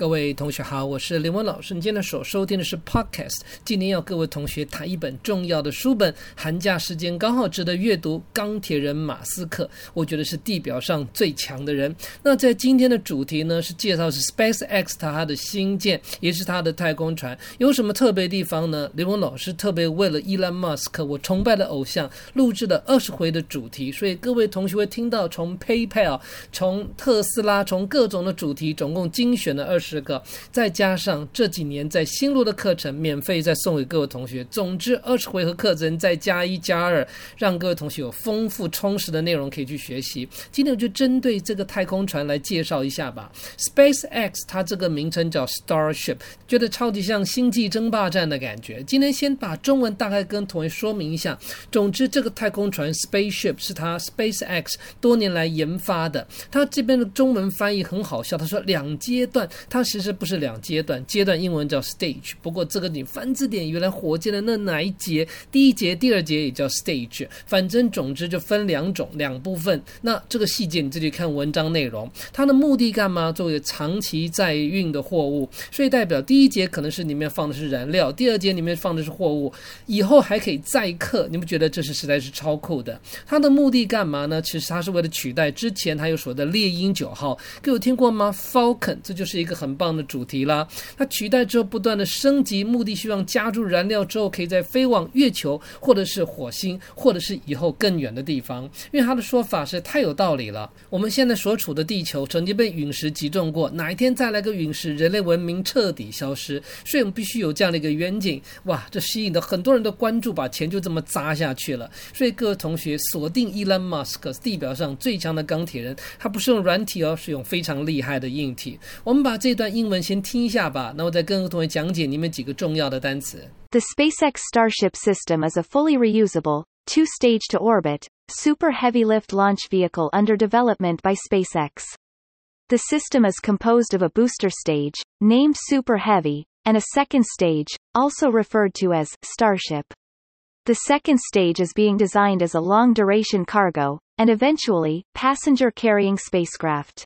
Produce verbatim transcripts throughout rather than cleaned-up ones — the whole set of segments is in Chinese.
各位同学好，我是林文老师，今天所收听的是 Podcast。 今天要各位同学谈一本重要的书本，寒假时间刚好值得阅读，钢铁人马斯克，我觉得是地表上最强的人。那在今天的主题呢，是介绍是 SpaceX 它的星舰，也是它的太空船。有什么特别地方呢？林文老师特别为了伊隆马斯克，我崇拜的偶像，录制了二十回的主题，所以各位同学会听到从 PayPal 从特斯拉从各种的主题，总共精选了二十个，再加上这几年在新路的课程免费再送给各位同学，总之二十回合课程再加一加二，让各位同学有丰富充实的内容可以去学习。今天我就针对这个太空船来介绍一下吧。 SpaceX 它这个名称叫 Starship， 觉得超级像星际争霸战的感觉。今天先把中文大概跟同学说明一下。总之这个太空船 Spaceship 是它 SpaceX 多年来研发的，它这边的中文翻译很好笑，它说两阶段，它其实不是两阶段，阶段英文叫 stage， 不过这个你翻字典原来火箭的那哪一节，第一节第二节也叫 stage， 反正总之就分两种两部分。那这个细节你自己看文章内容，它的目的干嘛？作为长期载运的货物，所以代表第一节可能是里面放的是燃料，第二节里面放的是货物，以后还可以载客。你们觉得这是实在是超酷的。它的目的干嘛呢？其实它是为了取代之前还有所谓的猎鹰九号，各位有听过吗？ Falcon， 这就是一个很棒的主题啦。它取代之后不断的升级，目的希望加入燃料之后可以再飞往月球或者是火星或者是以后更远的地方。因为它的说法是太有道理了，我们现在所处的地球曾经被陨石击中过，哪一天再来个陨石，人类文明彻底消失，所以我们必须有这样的一个远景。哇，这吸引了很多人的关注，把钱就这么砸下去了。所以各位同学锁定 Elon Musk， 地表上最强的钢铁人，他不是用软体哦，是用非常厉害的硬体。我们把这段英文先听一下吧，那我再跟同学讲解里面几个重要的单词。The SpaceX Starship system is a fully reusable, two-stage-to-orbit, super heavy lift launch vehicle under development by SpaceX. The system is composed of a booster stage, named Super Heavy, and a second stage, also referred to as Starship. The second stage is being designed as a long-duration cargo, and eventually, passenger-carrying spacecraft.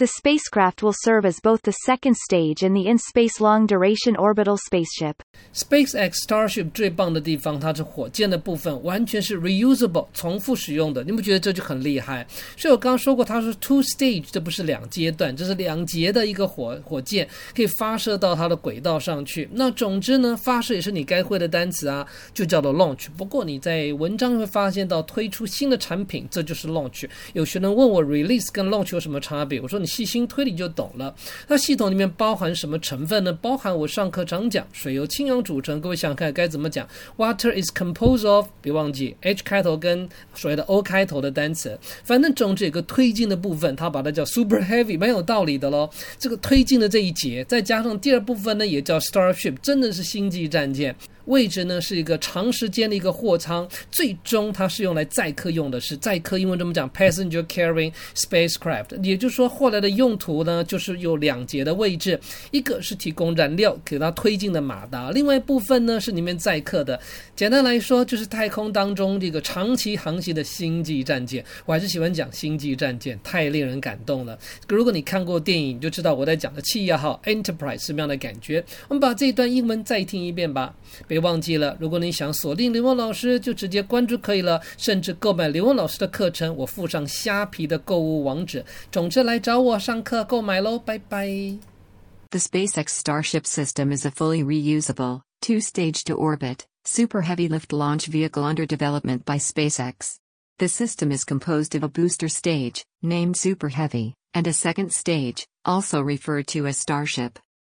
The spacecraft will serve as both the second stage and the in-space long-duration orbital spaceship. SpaceX Starship 最棒的地方，它是火箭的部分完全是 reusable 重复使用的，你不觉得这就很厉害？所以我刚刚说过，它是 two stage， 这不是两阶段，这是两节的一个 火, 火箭可以发射到它的轨道上去。那总之呢，发射也是你该会的单词啊，就叫做 launch。 不过你在文章会发现到推出新的产品，这就是 launch。 有学生问我 release 跟 launch 有什么差别，我说你细心推理就懂了。那系统里面包含什么成分呢？包含我上课常讲，水由氢氧组成，各位想看该怎么讲？ Water is composed of， 别忘记 H 开头跟所谓的 O 开头的单词。反正总之有个推进的部分，它把它叫 Super Heavy， 蛮有道理的咯。这个推进的这一节，再加上第二部分呢，也叫 Starship， 真的是星际战舰。位置呢是一个长时间的一个货舱，最终它是用来载客用的，是载客英文这么讲 passenger carrying spacecraft， 也就是说后来的用途呢就是有两节的位置，一个是提供燃料给它推进的马达，另外一部分呢是里面载客的。简单来说就是太空当中这个长期航行的星际战舰，我还是喜欢讲星际战舰，太令人感动了。如果你看过电影就知道我在讲的企业号 Enterprise 什么样的感觉。我们把这一段英文再听一遍吧。别忘记了，如果你想锁定林文老师就直接关注可以了，甚至购买林文老师的课程，我附上虾皮的购物网址，总之来找我上课购买咯，拜拜。 The SpaceX Starship system is a fully reusable, two-stage-to-orbit, super heavy lift launch vehicle under development by SpaceX. The system is composed of a booster stage, named Super Heavy, and a second stage, also referred to as Starship.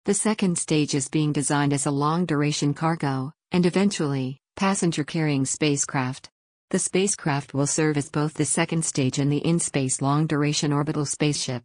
The second stage is being designed as a long-duration cargo, and eventually, passenger-carrying spacecraft. The spacecraft will serve as both the second stage and the in-space long-duration orbital spaceship.